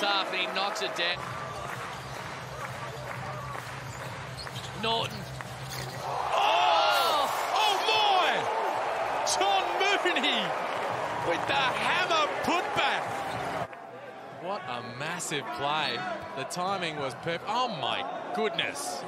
tough, and he knocks it down. Norton. Oh! Oh my! John Mooney with the hammer put back. What a massive play. The timing was perfect. Oh my goodness.